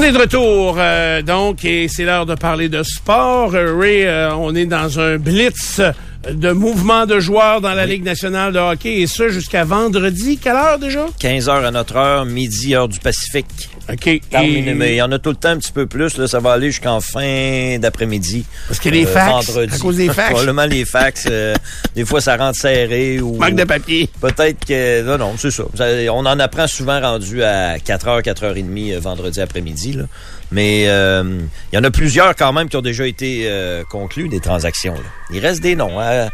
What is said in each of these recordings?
On est de retour, donc, et c'est l'heure de parler de sport. Ray, on est dans un blitz de mouvement de joueurs dans la Ligue nationale de hockey, et ce, jusqu'à vendredi. Quelle heure déjà? 15h à notre heure, midi, heure du Pacifique. OK. Terminé, mais il y en a tout le temps un petit peu plus. Là, ça va aller jusqu'en fin d'après-midi. Parce que les fax, vendredi, à cause des fax. Probablement les fax. Des fois, ça rentre serré. Ou manque de papier. Peut-être que... Non, non, c'est ça. On en apprend souvent rendu à 4h, 4h30 vendredi après-midi. Là. Mais il y en a plusieurs quand même qui ont déjà été conclus, des transactions. Là. Il reste des noms. Hein?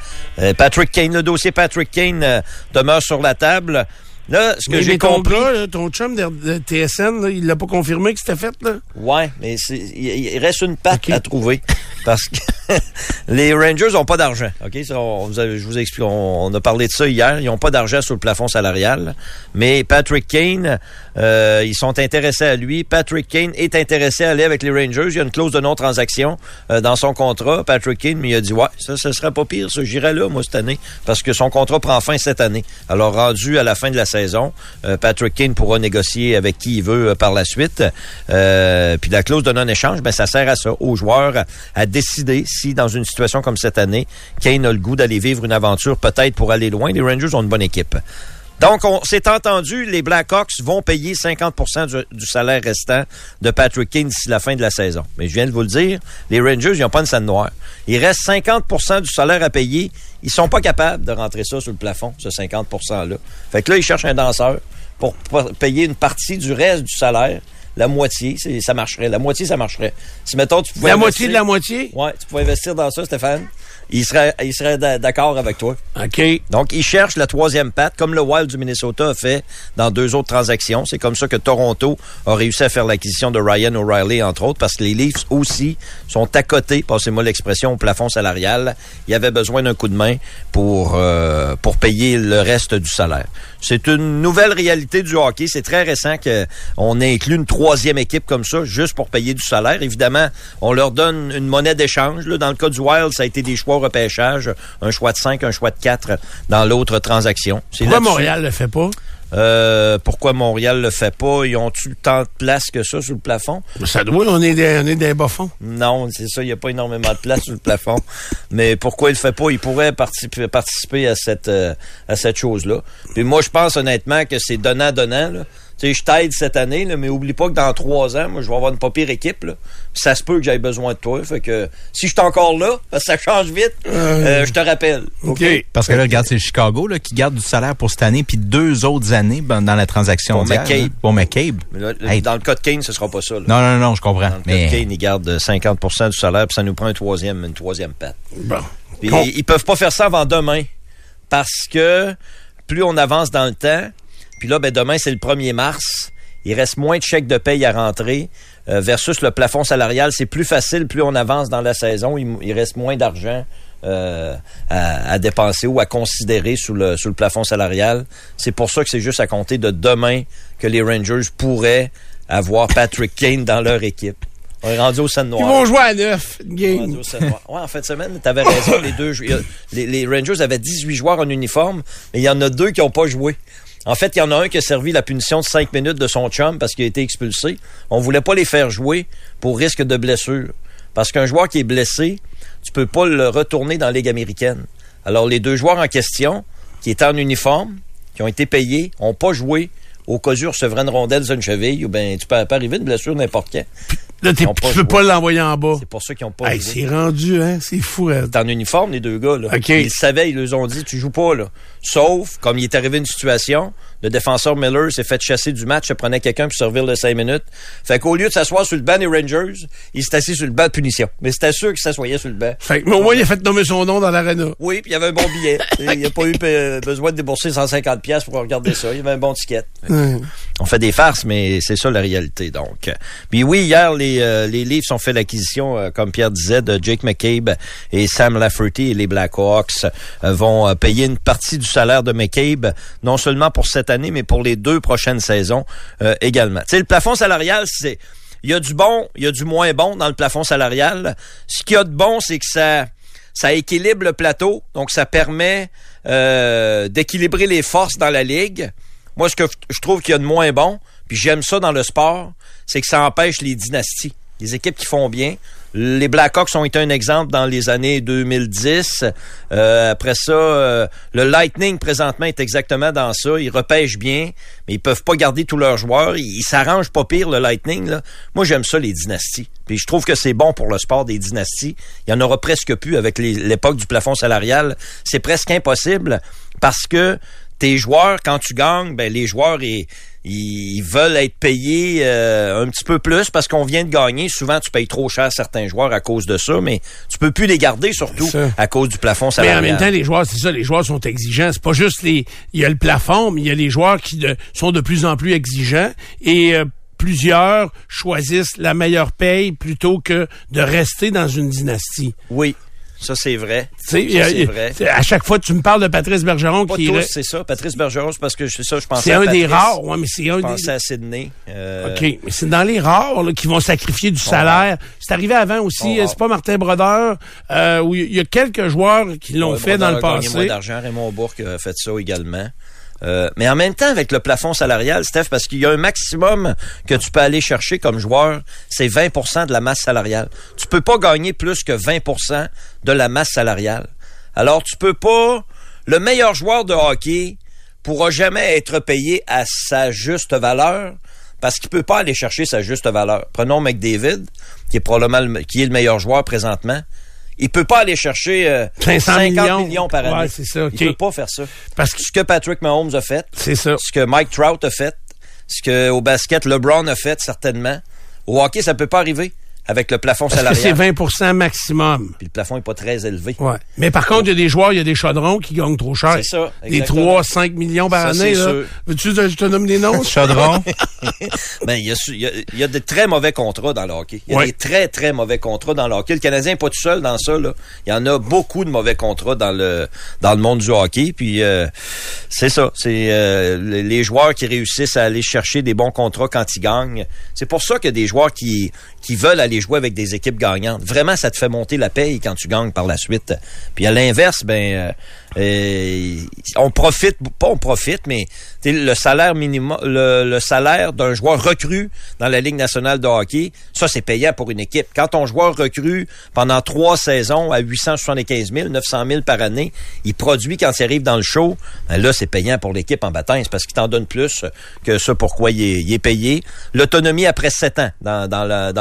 Patrick Kane, le dossier Patrick Kane demeure sur la table. Là, ce que j'ai compris... Ton gars, là, ton chum de TSN, là, il l'a pas confirmé que c'était fait, là? Ouais, mais il reste une patte à trouver. Parce que les Rangers n'ont pas d'argent. OK? Ça, je vous explique. On a parlé de ça hier. Ils n'ont pas d'argent sur le plafond salarial. Mais Patrick Kane, ils sont intéressés à lui. Patrick Kane est intéressé à aller avec les Rangers. Il y a une clause de non-transaction dans son contrat. Patrick Kane, il a dit, ouais, ça serait pas pire. Ça, j'irais là, moi, cette année. Parce que son contrat prend fin cette année. Alors, rendu à la fin de la saison. Patrick Kane pourra négocier avec qui il veut par la suite. Puis la clause de non-échange, ben, ça sert à ça, aux joueurs à décider si, dans une situation comme cette année, Kane a le goût d'aller vivre une aventure peut-être pour aller loin. Les Rangers ont une bonne équipe. Donc, on s'est entendu, les Blackhawks vont payer 50% du salaire restant de Patrick Kane d'ici la fin de la saison. Mais je viens de vous le dire, les Rangers, ils n'ont pas une scène noire. Il reste 50% du salaire à payer. Ils sont pas capables de rentrer ça sur le plafond, ce 50%-là. Fait que là, ils cherchent un danseur pour payer une partie du reste du salaire. La moitié, ça marcherait. La moitié, ça marcherait. Si, mettons, tu pouvais... La moitié de la moitié? Ouais, tu pouvais investir dans ça, Stéphane. Il serait d'accord avec toi. OK. Donc, il cherche la troisième patte, comme le Wild du Minnesota a fait dans deux autres transactions. C'est comme ça que Toronto a réussi à faire l'acquisition de Ryan O'Reilly, entre autres, parce que les Leafs aussi sont à côté, passez-moi l'expression, au plafond salarial. Il y avait besoin d'un coup de main pour payer le reste du salaire. C'est une nouvelle réalité du hockey. C'est très récent qu'on ait inclus une troisième équipe comme ça, juste pour payer du salaire. Évidemment, on leur donne une monnaie d'échange. Là, dans le cas du Wild, ça a été des choix au repêchage, un choix de 5, un choix de 4 dans l'autre transaction. Pourquoi Montréal le fait pas? Pourquoi Montréal le fait pas? Ils ont-tu tant de place que ça sur le plafond? Ça doit, on est des bas-fonds. Non, c'est ça, il n'y a pas énormément de place sur le plafond. Mais pourquoi il le fait pas? Il pourrait participer à cette chose-là. Puis moi, je pense honnêtement que c'est donnant-donnant, là. Tu sais, je t'aide cette année, là, mais oublie pas que dans 3 ans, moi, je vais avoir une pas pire équipe, là. Puis ça se peut que j'aie besoin de toi. Fait que si je suis encore là, parce que ça change vite, je te rappelle. Okay. Parce que là, regarde, c'est Chicago, là, qui garde du salaire pour cette année, puis 2 autres années, ben, dans la transaction. Pour McCabe. Pour McCabe. Mais là, dans le cas de Kane, ce sera pas ça, là. Non, je comprends. Dans le cas de Kane, il garde 50% du salaire, puis ça nous prend une troisième patte. Bon. Puis ils peuvent pas faire ça avant demain. Parce que plus on avance dans le temps, puis là, ben demain, c'est le 1er mars. Il reste moins de chèques de paye à rentrer versus le plafond salarial. C'est plus facile, plus on avance dans la saison. Il reste moins d'argent à dépenser ou à considérer sous le plafond salarial. C'est pour ça que c'est juste à compter de demain que les Rangers pourraient avoir Patrick Kane dans leur équipe. On est rendu au Seine-Noire. Ils vont jouer à 9. Game. Ouais, en fin de semaine, t'avais raison. Les Rangers avaient 18 joueurs en uniforme, mais il y en a 2 qui n'ont pas joué. En fait, il y en a un qui a servi la punition de 5 minutes de son chum parce qu'il a été expulsé. On voulait pas les faire jouer pour risque de blessure. Parce qu'un joueur qui est blessé, tu peux pas le retourner dans la Ligue américaine. Alors, les 2 joueurs en question, qui étaient en uniforme, qui ont été payés, ont pas joué au cas où ils recevraient une rondelle sur une cheville ou ben tu peux arriver une blessure n'importe quand. Là, tu peux pas l'envoyer en bas. C'est pour ça qu'ils ont pas joué. C'est rendu, hein? C'est fou. Hein? T'es en uniforme, les 2 gars, là. Okay. Ils savaient, ils leur ont dit, tu joues pas, là. Sauf, comme il est arrivé une situation, le défenseur Miller s'est fait chasser du match, se prenait quelqu'un pour servir de 5 minutes. Fait qu'au lieu de s'asseoir sur le banc des Rangers, il s'est assis sur le banc de punition. Mais c'était sûr qu'il s'assoyait sur le banc. Fait que, mais au moins, il a fait nommer son nom dans l'aréna. Oui, puis il avait un bon billet. Il n'a pas eu besoin de débourser 150$ pour regarder ça. Il avait un bon ticket. On fait des farces, mais c'est ça la réalité, donc. Puis oui, hier, les Leafs ont fait l'acquisition, comme Pierre disait, de Jake McCabe et Sam Lafferty, et les Blackhawks vont payer une partie du salaire de McCabe, non seulement pour cette année, mais pour les 2 prochaines saisons également. Tu sais, le plafond salarial, c'est... Il y a du bon, il y a du moins bon dans le plafond salarial. Ce qu'il y a de bon, c'est que ça équilibre le plateau, donc ça permet d'équilibrer les forces dans la Ligue. Moi, ce que je trouve qu'il y a de moins bon, puis j'aime ça dans le sport, c'est que ça empêche les dynasties. Les équipes qui font bien. Les Blackhawks ont été un exemple dans les années 2010. Après ça, le Lightning, présentement, est exactement dans ça. Ils repêchent bien, mais ils peuvent pas garder tous leurs joueurs. Ils s'arrangent pas pire, le Lightning, là. Moi, j'aime ça, les dynasties. Puis je trouve que c'est bon pour le sport des dynasties. Il y en aura presque plus avec l'époque du plafond salarial. C'est presque impossible parce que tes joueurs, quand tu gagnes, ben les joueurs ils veulent être payés un petit peu plus parce qu'on vient de gagner. Souvent, tu payes trop cher certains joueurs à cause de ça, mais tu peux plus les garder, surtout à cause du plafond salarial. Mais en même temps, les joueurs, c'est ça, les joueurs sont exigeants. C'est pas juste il y a le plafond, mais il y a les joueurs qui sont de plus en plus exigeants et plusieurs choisissent la meilleure paye plutôt que de rester dans une dynastie. Oui. Ça, c'est vrai. Ça, c'est vrai. À chaque fois, tu me parles de Patrice Bergeron. C'est ça. Patrice Bergeron, c'est parce que c'est ça, je pensais à Patrice. C'est un des rares. Ouais, mais c'est un des... Je pensais à Sydney. OK. Mais c'est dans les rares là, qui vont sacrifier du salaire. C'est arrivé avant aussi. C'est pas Martin Brodeur. Où il y a quelques joueurs qui l'ont fait dans le passé. Moins d'argent. Raymond Bourque a fait ça également. Mais en même temps, avec le plafond salarial, Steph, parce qu'il y a un maximum que tu peux aller chercher comme joueur, c'est 20% de la masse salariale. Tu peux pas gagner plus que 20% de la masse salariale. Alors, tu peux pas... Le meilleur joueur de hockey pourra jamais être payé à sa juste valeur parce qu'il peut pas aller chercher sa juste valeur. Prenons McDavid, qui est probablement qui est le meilleur joueur présentement. Il peut pas aller chercher 50 millions par année. Ouais, c'est ça, okay. Il peut pas faire ça. Parce que ce que Patrick Mahomes a fait, c'est ça. Ce que Mike Trout a fait, ce que au basket LeBron a fait certainement, au hockey ça peut pas arriver avec le plafond salarial. Parce que c'est 20% maximum. Puis le plafond est pas très élevé. Ouais. Mais par contre, il y a des joueurs, il y a des chaudrons qui gagnent trop cher. C'est ça. Exactement. Des 3-5 millions par année. Là. Sûr. Veux-tu que je te nomme des noms? Chaudron. Ben, il y a des très mauvais contrats dans le hockey. Il y a des très, très mauvais contrats dans le hockey. Le Canadien n'est pas tout seul dans ça, là. Il y en a beaucoup de mauvais contrats dans le monde du hockey. Puis, c'est ça. C'est, les joueurs qui réussissent à aller chercher des bons contrats quand ils gagnent. C'est pour ça que des joueurs qui veulent aller jouer avec des équipes gagnantes. Vraiment, ça te fait monter la paye quand tu gagnes par la suite. Puis à l'inverse, ben on profite, mais le salaire d'un joueur recru dans la Ligue nationale de hockey, ça c'est payant pour une équipe. Quand ton joueur recrue pendant 3 saisons à 875 000, 900 000 par année, il produit quand il arrive dans le show, ben là c'est payant pour l'équipe en baptême, c'est parce qu'il t'en donne plus que ça pourquoi il est payé. L'autonomie après 7 ans dans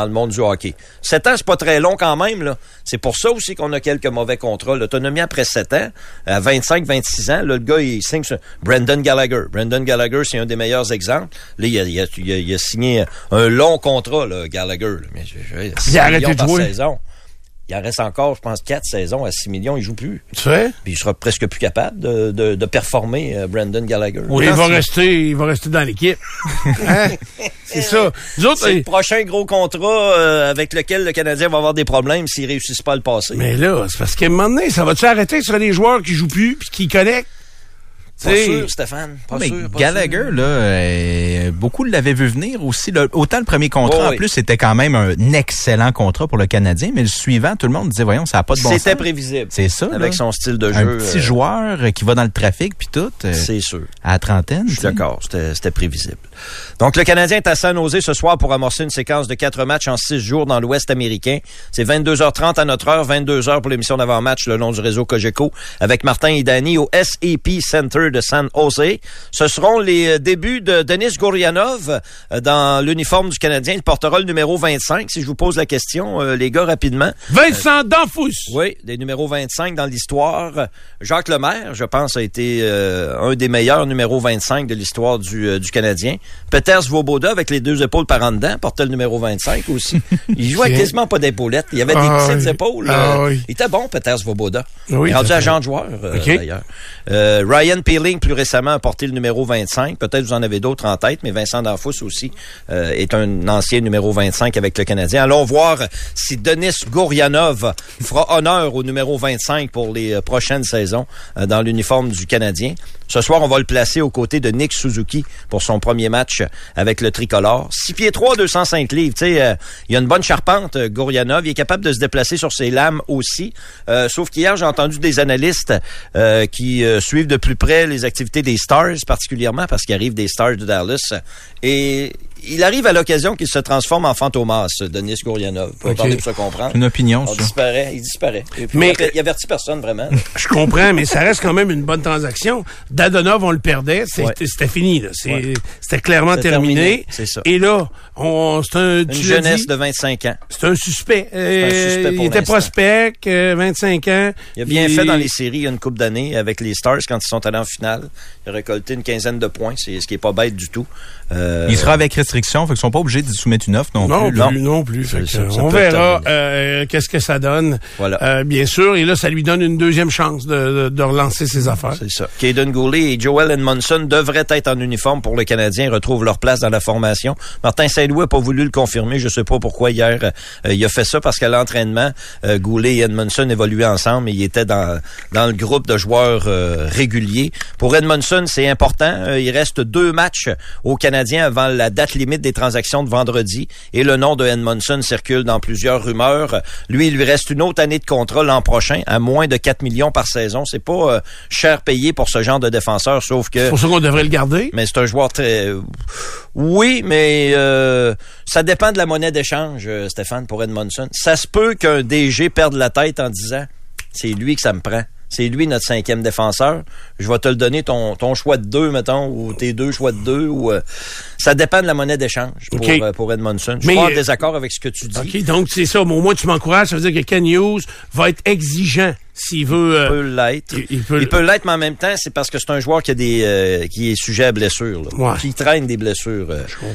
le monde du hockey. 7 ans, c'est pas très long quand même, là. C'est pour ça aussi qu'on a quelques mauvais contrats. L'autonomie après 7 ans, à 25-26 ans, là, le gars, il signe sur Brendan Gallagher. Brendan Gallagher, c'est un des meilleurs exemples. Là, il a signé un long contrat, là, Gallagher. Là. Mais, il a arrêté de jouer. Saison. Il en reste encore, je pense, 4 saisons à 6 millions. Il joue plus. Tu sais? Puis il sera presque plus capable de performer, Brendan Gallagher. Oui, il va rester dans l'équipe. Hein? C'est ça. Nous autres, c'est le prochain gros contrat avec lequel le Canadien va avoir des problèmes s'il ne réussissent pas à le passer. Mais là, c'est parce qu'à un moment donné, ça va-tu arrêter sur les joueurs qui jouent plus puis qui connectent? Pas sûr, Stéphane. Pas sûr. Gallagher, là, beaucoup l'avaient vu venir aussi. Autant le premier contrat, en plus, c'était quand même un excellent contrat pour le Canadien, mais le suivant, tout le monde disait, voyons, ça n'a pas de bon sens. C'était prévisible. C'est ça, avec son style de jeu. Un petit joueur qui va dans le trafic, puis tout. C'est sûr. À la trentaine. Je suis d'accord, c'était prévisible. Donc, le Canadien est à San Jose ce soir pour amorcer une séquence de 4 matchs en 6 jours dans l'Ouest américain. C'est 22h30 à notre heure, 22h pour l'émission d'avant-match le long du réseau Cogeco avec Martin et Danny au SAP Center de San Jose. Ce seront les débuts de Denis Gurianov dans l'uniforme du Canadien. Il portera le numéro 25, si je vous pose la question, les gars, rapidement. Vincent D'Anfous! Oui, des numéros 25 dans l'histoire. Jacques Lemaire, je pense, a été un des meilleurs numéros 25 de l'histoire du Canadien. Peter Svoboda, avec les 2 épaules par en dedans, portait le numéro 25 aussi. Il jouait quasiment pas d'épaulettes. Il y avait des petites épaules. Il était bon, Peter Svoboda. Oui, il est rendu agent de joueur, d'ailleurs. Ryan Peeling, plus récemment, a porté le numéro 25. Peut-être vous en avez d'autres en tête, mais Vincent D'Anfous aussi est un ancien numéro 25 avec le Canadien. Allons voir si Denis Gurianov fera honneur au numéro 25 pour les prochaines saisons dans l'uniforme du Canadien. Ce soir, on va le placer aux côtés de Nick Suzuki pour son premier match avec le tricolore. 6 pieds 3, 205 livres. Tu sais, il a une bonne charpente, Gurianov. Il est capable de se déplacer sur ses lames aussi. Sauf qu'hier, j'ai entendu des analystes qui suivent de plus près les activités des Stars, particulièrement parce qu'il arrive des Stars de Dallas. Et il arrive à l'occasion qu'il se transforme en fantomas, Denis Gurianov. Pour parler pour se comprendre. C'est une opinion, ça. Il disparaît. Et puis, mais il avertit personne, vraiment. Je comprends, mais ça reste quand même une bonne transaction. Dadonov, on le perdait. C'était fini, là. C'était clairement terminé. C'est ça. Et là, c'est une jeunesse de 25 ans. C'est un suspect. Il était prospect, 25 ans. Il a bien fait dans les séries il y a une couple d'années avec les Stars quand ils sont allés en finale. Il a récolté une quinzaine de points, ce qui n'est pas bête du tout. Il sera avec restriction, fait qu'ils sont pas obligés de soumettre une offre non plus. On verra qu'est-ce que ça donne. Voilà. Bien sûr, et là, ça lui donne une deuxième chance de relancer ses affaires. C'est ça. Caden Goulet et Joel Edmundson devraient être en uniforme pour le Canadien. Ils retrouvent leur place dans la formation. Martin Saint-Louis n'a pas voulu le confirmer. Je sais pas pourquoi hier il a fait ça, parce qu'à l'entraînement, Goulet et Edmundson évoluaient ensemble et ils étaient dans le groupe de joueurs réguliers. Pour Edmundson, c'est important. Il reste 2 matchs au Canadien avant la date limite des transactions de vendredi, et le nom de Edmundson circule dans plusieurs rumeurs. Lui, il lui reste une autre année de contrat l'an prochain, à moins de 4 millions par saison. C'est pas cher payé pour ce genre de défenseur, sauf que... C'est pour ça qu'on devrait le garder? Mais c'est un joueur très... Oui, mais ça dépend de la monnaie d'échange, Stéphane, pour Edmundson. Ça se peut qu'un DG perde la tête en disant « c'est lui que ça me prend ». C'est lui notre 5e défenseur. Je vais te le donner ton choix de 2, mettons, ou tes 2 choix de 2. Ou, ça dépend de la monnaie d'échange pour Edmundson. Je suis pas en désaccord avec ce que tu dis. OK, donc c'est ça. Au moins, tu m'encourages. Ça veut dire que Ken Hughes va être exigeant. S'il veut, il peut l'être, mais en même temps, c'est parce que c'est un joueur qui a qui est sujet à blessures, là, qui traîne des blessures.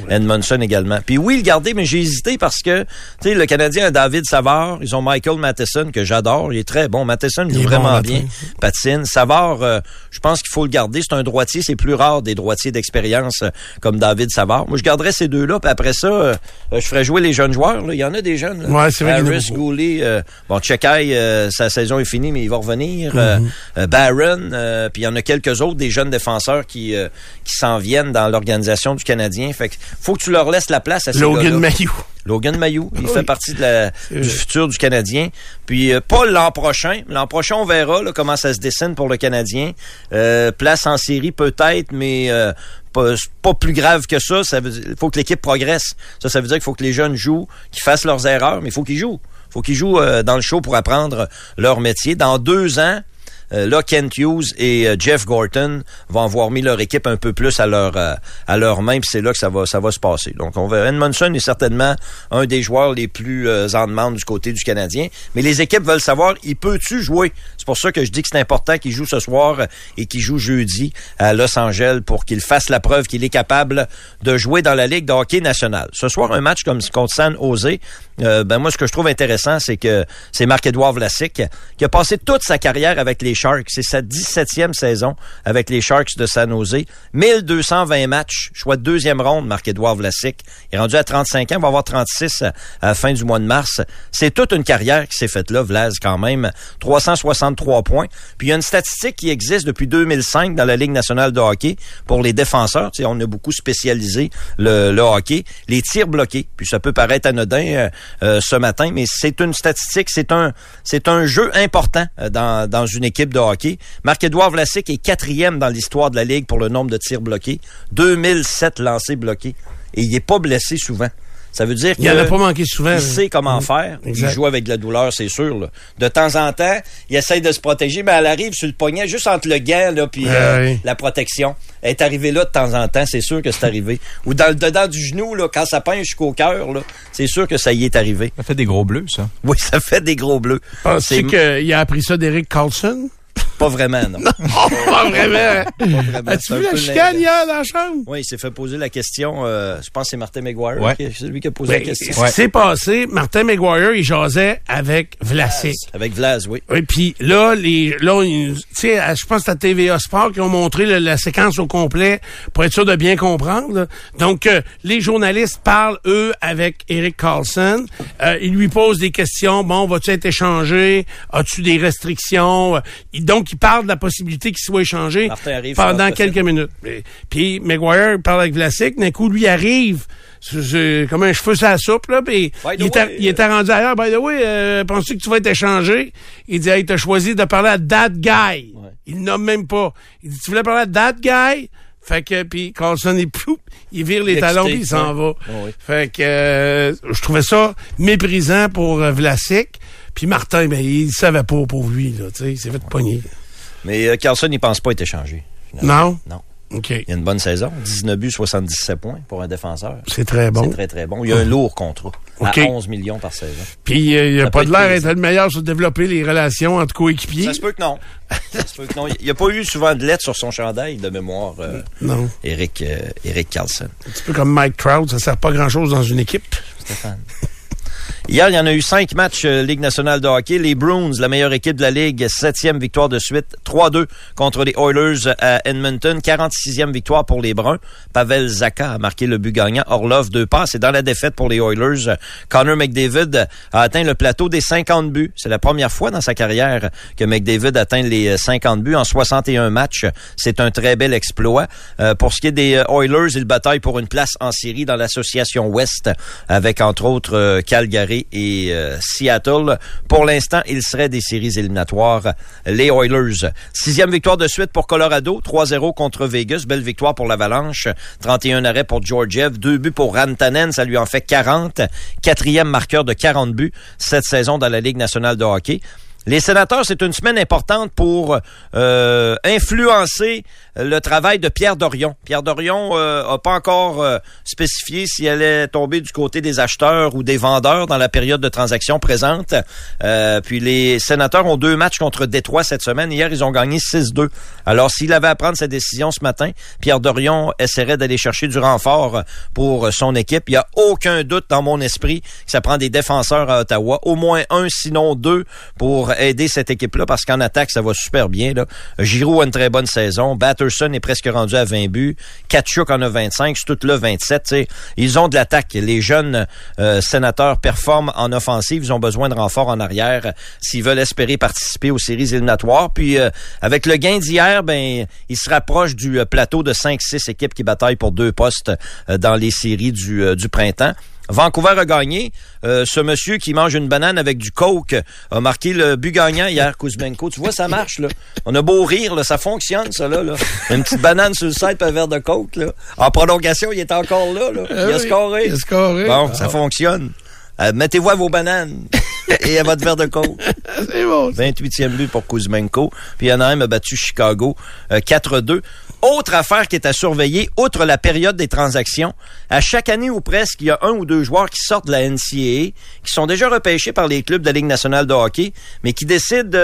Edmundson également. Puis oui, le garder, mais j'ai hésité parce que, tu sais, le Canadien a David Savard, ils ont Michael Matheson que j'adore, il est très bon. Matheson joue vraiment bien, patine. Savard, je pense qu'il faut le garder. C'est un droitier, c'est plus rare des droitiers d'expérience comme David Savard. Moi, je garderais ces deux-là. Puis après ça, je ferais jouer les jeunes joueurs. Là. Il y en a des jeunes. Ouais, c'est vrai. Harris, Goulet, Tchekaï, sa saison est finie, mais il va revenir. Barron, puis il y en a quelques autres, des jeunes défenseurs qui s'en viennent dans l'organisation du Canadien. Fait que faut que tu leur laisses la place à ces gars-là. Logan Mayou, il fait partie du futur du Canadien. Puis pas l'an prochain. L'an prochain, on verra là, comment ça se dessine pour le Canadien. Place en série peut-être, mais... Pas plus grave que ça. Il faut que l'équipe progresse. Ça veut dire qu'il faut que les jeunes jouent, qu'ils fassent leurs erreurs, mais il faut qu'ils jouent. Il faut qu'ils jouent dans le show pour apprendre leur métier. Dans 2 ans, là, Kent Hughes et Jeff Gorton vont avoir mis leur équipe un peu plus à leur main, puis c'est là que ça va se passer. Donc, on verra. Edmundson est certainement un des joueurs les plus en demande du côté du Canadien, mais les équipes veulent savoir, il peut-tu jouer? C'est pour ça que je dis que c'est important qu'il joue ce soir et qu'il joue jeudi à Los Angeles pour qu'il fasse la preuve qu'il est capable de jouer dans la Ligue de hockey nationale. Ce soir, un match comme contre San Jose, moi, ce que je trouve intéressant, c'est que c'est Marc-Édouard Vlasic qui a passé toute sa carrière avec les Sharks. C'est sa 17e saison avec les Sharks de San Jose. 1220 matchs, choix de 2e ronde, Marc-Édouard Vlasic. Il est rendu à 35 ans, il va avoir 36 à la fin du mois de mars. C'est toute une carrière qui s'est faite là, Vlas, quand même. 363 points. Puis il y a une statistique qui existe depuis 2005 dans la Ligue nationale de hockey pour les défenseurs. Tu sais, on a beaucoup spécialisé le hockey. Les tirs bloqués. Puis ça peut paraître anodin ce matin, mais c'est une statistique, c'est un jeu important dans une équipe de hockey. Marc-Édouard Vlasic est 4e dans l'histoire de la Ligue pour le nombre de tirs bloqués. 2007 lancers bloqués. Et il n'est pas blessé souvent. Ça veut dire qu'il n'en a pas manqué souvent. Il sait comment faire. Exact. Il joue avec de la douleur, c'est sûr. Là. De temps en temps, il essaye de se protéger, mais elle arrive sur le poignet, juste entre le gant et la protection. Elle est arrivée là de temps en temps, c'est sûr que c'est arrivé. Ou dans le dedans du genou, là, quand ça pince jusqu'au cœur, c'est sûr que ça y est arrivé. Ça fait des gros bleus, ça. Oui, ça fait des gros bleus. Pensez qu'il a appris ça d'Erik Karlsson? Pas vraiment, non. Pas vraiment. As-tu vu la chicane hier dans la chambre? Oui, il s'est fait poser la question. Je pense que c'est Martin McGuire. Ouais. C'est lui qui a posé la question. Ce qui s'est passé, Martin McGuire, il jasait avec Vlasic. Avec Vlas, oui. Oui, puis là, tu sais, je pense que c'est à TVA Sport qui ont montré la séquence au complet pour être sûr de bien comprendre. Là. Donc, les journalistes parlent, eux, avec Erik Karlsson. Ils lui posent des questions. Bon, vas-tu être échangé? As-tu des restrictions? Donc, il parle de la possibilité qu'il soit échangé pendant quelques minutes. Puis, McGuire parle avec Vlasic. D'un coup, lui arrive comme un cheveu sur la soupe. Là, pis il était rendu ailleurs. By the way, penses-tu que tu vas être échangé? Il dit, hey, t'as choisi de parler à that guy. Ouais. Il nomme même pas. Il dit, tu voulais parler à that guy? Fait que, puis Karlsson, il vire les talons, puis il s'en va. Oh oui. Fait que, je trouvais ça méprisant pour Vlasic. Puis Martin, ben, il savait pas pour lui, là, tu sais, il s'est fait pogner. Mais Karlsson, il pense pas être échangé. Finalement. Non? Non. Okay. Il a une bonne saison. 19 buts, 77 points pour un défenseur. C'est très bon. C'est très, très bon. Il y a un lourd contrat à 11 millions par saison. Puis, il n'a pas de l'air d'être le meilleur sur développer les relations entre coéquipiers. Ça se peut que non. Ça se peut que non. Il n'a pas eu souvent de lettres sur son chandail de mémoire. Non. Erik Karlsson. Un petit peu comme Mike Trout. Ça ne sert pas grand-chose dans une équipe. Stéphane. Hier, il y en a eu 5 matchs Ligue nationale de hockey. Les Bruins, la meilleure équipe de la Ligue, 7e victoire de suite, 3-2 contre les Oilers à Edmonton. 46e victoire pour les Bruns. Pavel Zacha a marqué le but gagnant. Orlov, 2 passes. Et dans la défaite pour les Oilers, Connor McDavid a atteint le plateau des 50 buts. C'est la première fois dans sa carrière que McDavid atteint les 50 buts en 61 matchs. C'est un très bel exploit. Pour ce qui est des Oilers, ils bataillent pour une place en série dans l'association Ouest avec, entre autres, Calgary et Seattle. Pour l'instant, il serait des séries éliminatoires, les Oilers. 6e victoire de suite pour Colorado, 3-0 contre Vegas. Belle victoire pour l'Avalanche. 31 arrêts pour Georgiev, 2 buts pour Rantanen, ça lui en fait 40. 4e marqueur de 40 buts cette saison dans la Ligue nationale de hockey. Les Sénateurs, c'est une semaine importante pour influencer le travail de Pierre Dorion. Pierre Dorion n'a pas encore spécifié s'il allait tomber du côté des acheteurs ou des vendeurs dans la période de transaction présente. Puis les Sénateurs ont 2 matchs contre Détroit cette semaine. Hier, ils ont gagné 6-2. Alors, s'il avait à prendre sa décision ce matin, Pierre Dorion essaierait d'aller chercher du renfort pour son équipe. Il n'y a aucun doute dans mon esprit que ça prend des défenseurs à Ottawa. Au moins 1, sinon 2 pour aider cette équipe-là, parce qu'en attaque, ça va super bien, là. Giroud a une très bonne saison. Batterson est presque rendu à 20 buts. Tkachuk en a 25. Stutla là 27. T'sais. Ils ont de l'attaque. Les jeunes Sénateurs performent en offensive. Ils ont besoin de renforts en arrière s'ils veulent espérer participer aux séries éliminatoires. Puis, avec le gain d'hier, ben, ils se rapprochent du plateau de 5-6 équipes qui bataillent pour 2 postes dans les séries du printemps. Vancouver a gagné. Ce monsieur qui mange une banane avec du coke a marqué le but gagnant hier, Kuzmenko. Tu vois, ça marche, là. On a beau rire, là, ça fonctionne, ça, là. Une petite banane sur le site et un verre de coke, là. En prolongation, il est encore là. Il a scoré. Il a scoré. Bon, ça fonctionne. Mettez-vous à vos bananes et à votre verre de coke. C'est bon. 28e but pour Kuzmenko. Puis Anaheim a battu Chicago 4-2. Autre affaire qui est à surveiller, outre la période des transactions, à chaque année ou presque, il y a 1 ou 2 joueurs qui sortent de la NCAA, qui sont déjà repêchés par les clubs de la Ligue nationale de hockey, mais qui décident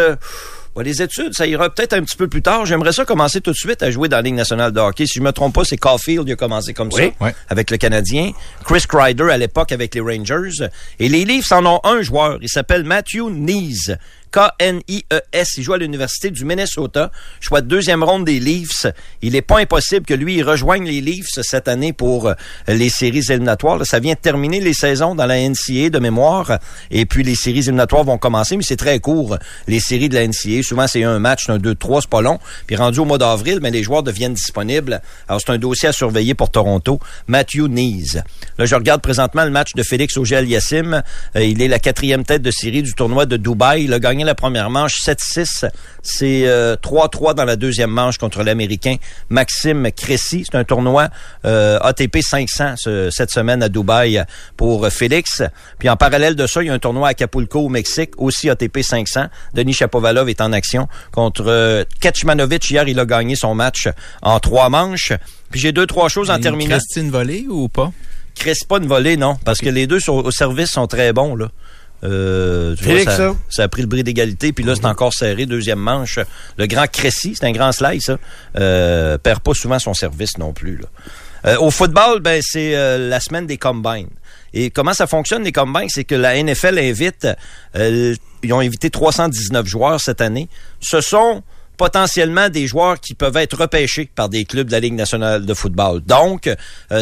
les études, ça ira peut-être un petit peu plus tard. J'aimerais ça commencer tout de suite à jouer dans la Ligue nationale de hockey. Si je me trompe pas, c'est Caulfield qui a commencé comme ça, avec le Canadien. Chris Kreider, à l'époque, avec les Rangers. Et les Leafs en ont un joueur. Il s'appelle Matthew Knies. K-N-I-E-S. Il joue à l'Université du Minnesota. Choix de 2e ronde des Leafs. Il n'est pas impossible que lui, il rejoigne les Leafs cette année pour les séries éliminatoires. Là, ça vient de terminer les saisons dans la NCAA de mémoire. Et puis, les séries éliminatoires vont commencer, mais c'est très court, les séries de la NCAA. Souvent, c'est un match, c'est un 2-3, c'est pas long. Puis, rendu au mois d'avril, mais les joueurs deviennent disponibles. Alors, c'est un dossier à surveiller pour Toronto. Matthew Knies. Là, je regarde présentement le match de Félix Auger-Aliassime. Il est la 4e tête de série du tournoi de Dubaï. Il a gagné la première manche, 7-6. C'est 3-3 dans la 2e manche contre l'Américain Maxime Cressy. C'est un tournoi ATP 500 cette semaine à Dubaï pour Félix. Puis, en parallèle de ça, il y a un tournoi à Acapulco, au Mexique, aussi ATP 500. Denis Shapovalov est en action contre Kecmanovic. Hier, il a gagné son match en 3 manches. Puis j'ai 2-3 choses en terminant. Christine volée ou pas? Crespone volée, non. Parce que les deux au service sont très bons, là. Ça a pris le bris d'égalité, puis là, c'est encore serré, 2e manche. Le grand Cressy, c'est un grand slice, ça. Perd pas souvent son service non plus, là. Au football, ben c'est la semaine des combines. Et comment ça fonctionne, les combines? C'est que la NFL invite... ils ont invité 319 joueurs cette année. Ce sont potentiellement des joueurs qui peuvent être repêchés par des clubs de la Ligue nationale de football. Donc,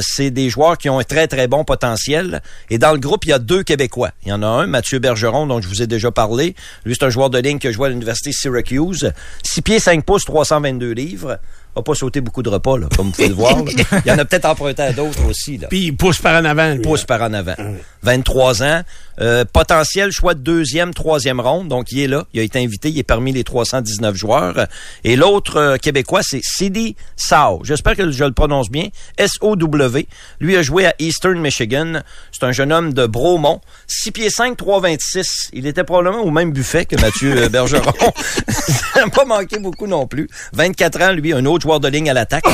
c'est des joueurs qui ont un très, très bon potentiel. Et dans le groupe, il y a 2 Québécois. Il y en a un, Mathieu Bergeron, dont je vous ai déjà parlé. Lui, c'est un joueur de ligne qui joue à l'Université Syracuse. 6 pieds, 5 pouces, 322 livres. n'a pas sauté beaucoup de repas, là, comme vous pouvez le voir. Là. Il y en a peut-être emprunté à d'autres aussi. Là. Puis il pousse par en avant. 23 ans. Potentiel choix de deuxième, troisième ronde. Donc, il est là. Il a été invité. Il est parmi les 319 joueurs. Et l'autre Québécois, c'est Sidney Sow. J'espère que je le prononce bien. S-O-W. Lui a joué à Eastern Michigan. C'est un jeune homme de Bromont. 6 pieds 5, 3,26. Il était probablement au même buffet que Mathieu Bergeron. Ça n'a pas manqué beaucoup non plus. 24 ans, lui, un autre joueur de ligne à l'attaque.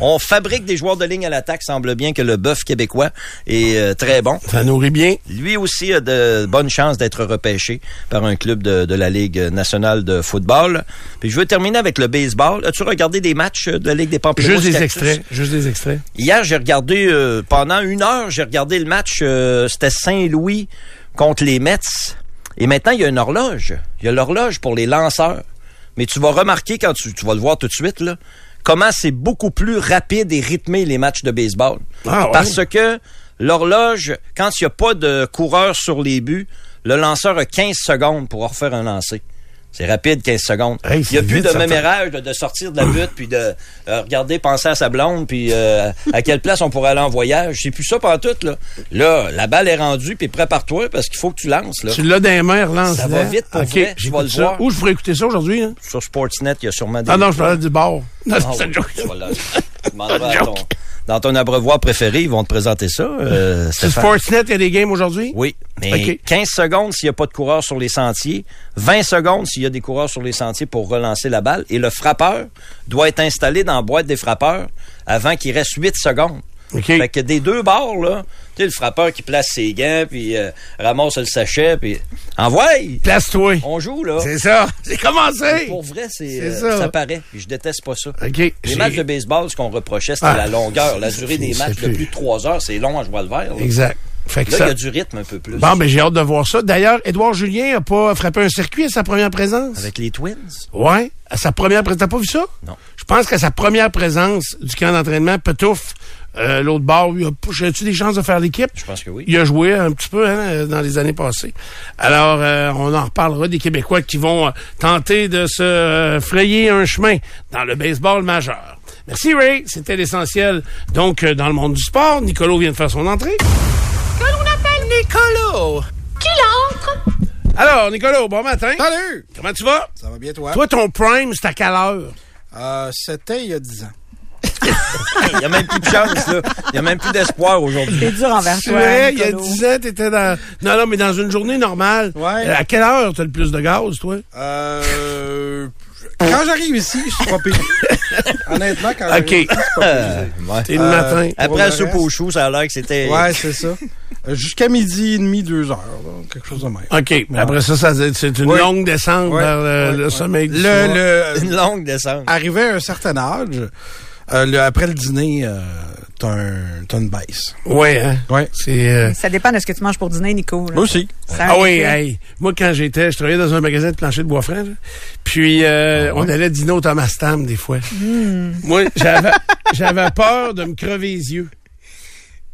On fabrique des joueurs de ligne à l'attaque. Semble bien que le bœuf québécois est très bon. Ça nourrit bien. Lui aussi a de bonnes chances d'être repêché par un club de la Ligue nationale de football. Puis je veux terminer avec le baseball. As-tu regardé des matchs de la Ligue des Pamplemousses? Juste des extraits. Hier, j'ai regardé, pendant une heure, j'ai regardé le match, c'était Saint-Louis contre les Mets. Et maintenant, il y a une horloge. Il y a l'horloge pour les lanceurs. Mais tu vas remarquer, quand tu vas le voir tout de suite, là, comment c'est beaucoup plus rapide et rythmé les matchs de baseball. Ah, ouais. Parce que l'horloge, quand il n'y a pas de coureur sur les buts, le lanceur a 15 secondes pour refaire un lancer. C'est rapide, 15 secondes. Hey, il n'y a plus de mémérage de sortir de la butte, puis de regarder, penser à sa blonde, puis à quelle place on pourrait aller en voyage. C'est plus ça pantoute, là. Là, la balle est rendue, puis prépare-toi, parce qu'il faut que tu lances, là. Tu l'as dans les mains, relance. Ça va vite, pour vrai. Je vais le voir. Où je pourrais écouter ça aujourd'hui? Hein? Sur Sportsnet, il y a sûrement des... Ah non, je parlais du bar. Non, c'est une joke. Dans ton abreuvoir préféré, ils vont te présenter ça. C'est Sportsnet, il y a des games aujourd'hui? Oui, mais 15 secondes s'il n'y a pas de coureurs sur les sentiers, 20 secondes s'il y a des coureurs sur les sentiers pour relancer la balle, et le frappeur doit être installé dans la boîte des frappeurs avant qu'il reste 8 secondes. Okay. Fait que des deux bords, là, tu sais, le frappeur qui place ses gants, puis ramasse le sachet, puis envoie! Place-toi! On joue, là. C'est ça! C'est commencé! Et pour vrai, ça paraît. Je déteste pas ça. Okay. Les matchs de baseball, ce qu'on reprochait, c'était la longueur. La durée des matchs de plus de 3 heures, c'est long à jouer le vert. Là. Exact. Fait que là, il y a du rythme un peu plus. Bon, ben j'ai hâte de voir ça. D'ailleurs, Édouard Julien n'a pas frappé un circuit à sa première présence. Avec les Twins? Ouais. À sa première présence. T'as pas vu ça? Non. Je pense qu'à sa première présence du camp d'entraînement, Petouf, l'autre bord, as-tu des chances de faire l'équipe? Je pense que oui. Il a joué un petit peu dans les années passées. Alors, on en reparlera des Québécois qui vont tenter de se frayer un chemin dans le baseball majeur. Merci, Ray. C'était l'essentiel. Donc, dans le monde du sport, Nicolas vient de faire son entrée. Que l'on appelle Nicolas. Qui l'entre? Alors, Nicolas, bon matin. Salut! Comment tu vas? Ça va bien, toi? Toi, ton prime, c'était à quelle heure? C'était il y a 10 ans. Il n'y a même plus de chance, là. Il n'y a même plus d'espoir aujourd'hui. C'est dur envers toi. Vrai, il y a 10 ans, t'étais dans... Non, mais dans une journée normale, ouais. À quelle heure t'as le plus de gaz, toi? Quand j'arrive ici, je suis pas payé. Honnêtement, quand j'arrive ici, je suis pas payé. Ouais. T'es le matin. Après la soupe aux choux, ça a l'air que c'était... Ouais, c'est ça. Jusqu'à 12h30, 2h, quelque chose de même. OK. Ouais. Après ça, c'est une longue descente vers le sommeil. Une longue descente. Arrivé à un certain âge... après le dîner, t'as une baisse. Oui, hein? Ouais. Ça dépend de ce que tu manges pour dîner, Nico. Là. Moi aussi. Moi, quand je travaillais dans un magasin de plancher de bois franc, là. Puis on allait dîner au Thomas Tam, des fois. Mm. Moi, j'avais peur de me crever les yeux.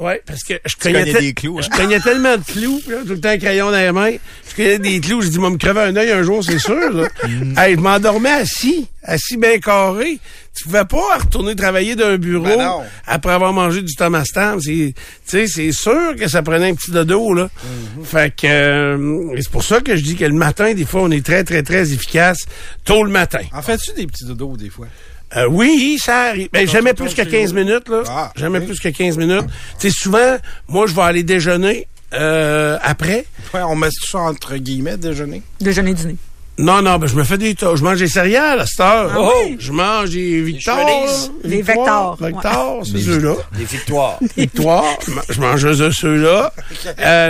Oui, parce que je cognais des clous. Hein? Je cognais tellement de clous, là, tout le temps crayon dans les mains. Je cognais des clous, je dis, moi, me crever un œil un jour, c'est sûr. Là. Hey, je m'endormais assis bien carré. Tu pouvais pas retourner travailler d'un bureau après avoir mangé du Thomas Tam. Tu sais, c'est sûr que ça prenait un petit dodo, là. Mm-hmm. Fait que c'est pour ça que je dis que le matin, des fois, on est très, très, très efficace tôt le matin. En fais-tu des petits dodos, des fois? Oui, ça arrive. Ben, jamais plus que 15 minutes, là. Ah, jamais plus que 15 minutes. Tu sais, souvent, moi, je vais aller déjeuner après. Ouais, on met ça entre guillemets, déjeuner. Déjeuner-dîner. Non, ben, je me fais des tas. Je mange des céréales à cette heure. Ah, oui. Je mange des vectors. Les vectors, c'est ceux-là. Des victoires. Je mange de ceux-là.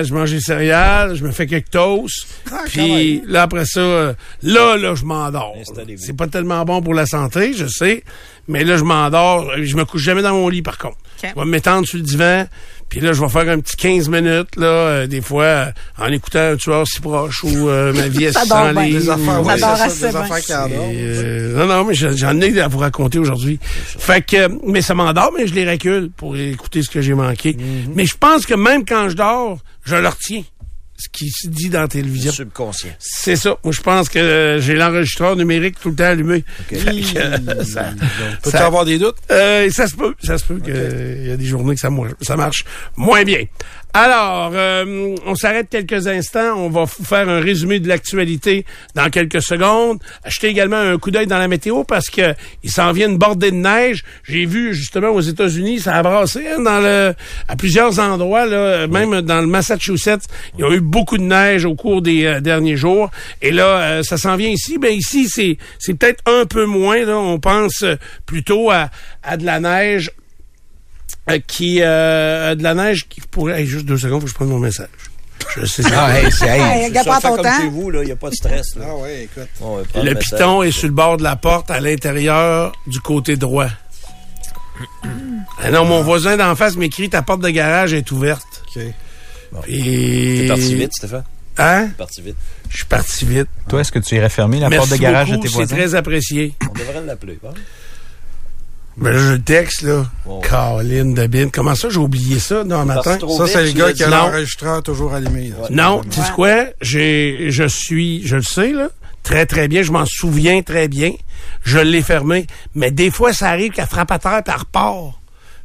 Je mange des céréales. Je me fais quelques toasts. Puis là, après ça, là, je m'endors. C'est pas tellement bon pour la santé, je sais. Mais là, je m'endors. Je me couche jamais dans mon lit, par contre. Okay. Je vais m'étendre sur le divan. Puis là, je vais faire un petit 15 minutes, là, des fois, en écoutant Un tueur si proche ou Ma vie est sans livre. Non, mais j'en ai à vous raconter aujourd'hui. Fait que, mais ça m'endort, mais je les recule pour écouter ce que j'ai manqué. Mm-hmm. Mais je pense que même quand je dors, je le retiens. ce qui se dit dans la télévision. Le subconscient. C'est ça. Moi, je pense que j'ai l'enregistreur numérique tout le temps allumé. Okay. Peut-être avoir des doutes? Ça se peut. Ça se peut qu'il y a des journées que ça marche moins bien. Alors, on s'arrête quelques instants. On va faire un résumé de l'actualité dans quelques secondes. Achetez également un coup d'œil dans la météo parce que il s'en vient une bordée de neige. J'ai vu justement aux États-Unis, ça a brassé à plusieurs endroits, là, même dans le Massachusetts. Il y a eu beaucoup de neige au cours des derniers jours. Et là, ça s'en vient ici. Ben ici, c'est peut-être un peu moins. Là, on pense plutôt à de la neige. De la neige qui pourrait... Hey, juste 2 secondes, faut que je prenne mon message. Je sais ça. Ah, hey, c'est ça, comme chez vous, là, il n'y a pas de stress. Là. Ah ouais, écoute. Le piton est sur le bord de la porte, à l'intérieur, du côté droit. Ah non, mon voisin d'en face m'écrit « Ta porte de garage est ouverte. » OK. Bon. Puis... T'es parti vite, Stéphane? Hein? T'es parti vite. Je suis parti vite. Toi, est-ce que tu irais fermer la porte de garage à tes voisins? C'est très apprécié. On devrait l'appeler, hein? Mais là, je le texte, là. Oh. Caroline Debine. Comment ça, j'ai oublié ça dans le matin? Ça, c'est le gars qui a l'enregistreur toujours allumé. Là. Non, tu sais quoi? Je le sais, là. Très, très bien. Je m'en souviens très bien. Je l'ai fermé. Mais des fois, ça arrive qu'elle frappe à terre et elle repart.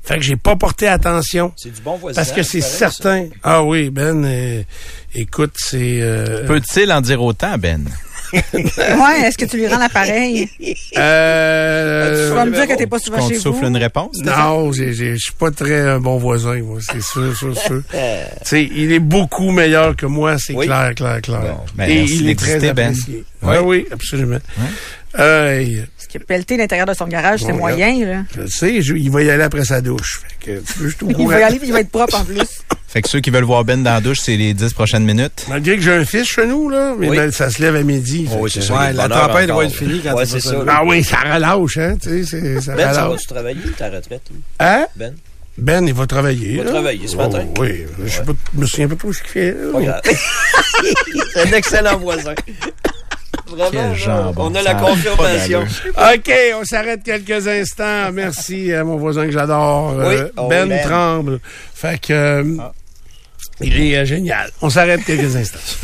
Fait que j'ai pas porté attention. C'est du bon voisinage. Parce que c'est certain. Ça. Ah oui, Ben, écoute, c'est... Peut-il en dire autant, Ben? Ouais, est-ce que tu lui rends l'appareil? Tu vas me dire que t'es pas souvent chez vous. Tu souffles une réponse? Non, je suis pas très bon voisin, moi. C'est sûr. T'sais, il est beaucoup meilleur que moi, c'est clair. Bon, ben, et il est très apprécié. Ben. Oui. Ah, oui, absolument. Oui. Parce que pelleter l'intérieur de son garage, bon, c'est moyen, là. Je le sais, il va y aller après sa douche. Fait que, il va être propre en plus. Fait que ceux qui veulent voir Ben dans la douche, c'est les 10 prochaines minutes. Malgré que j'ai un fils chez nous, là, mais ben, ça se lève à midi. Oh, c'est ça, la tempête va être finie quand tu vas ça. Ah oui, ça relâche, hein, tu sais, ça relâche. Ben, ça va-tu travailler ta retraite, lui? Hein? Ben, il va travailler. Il va travailler ce matin. Oui, je me souviens pas trop ce qu'il fait. C'est un excellent voisin. Vraiment, on a la confirmation. OK, on s'arrête quelques instants. Merci à mon voisin que j'adore, Ben Tremble. Fait que il est génial. On s'arrête quelques instants.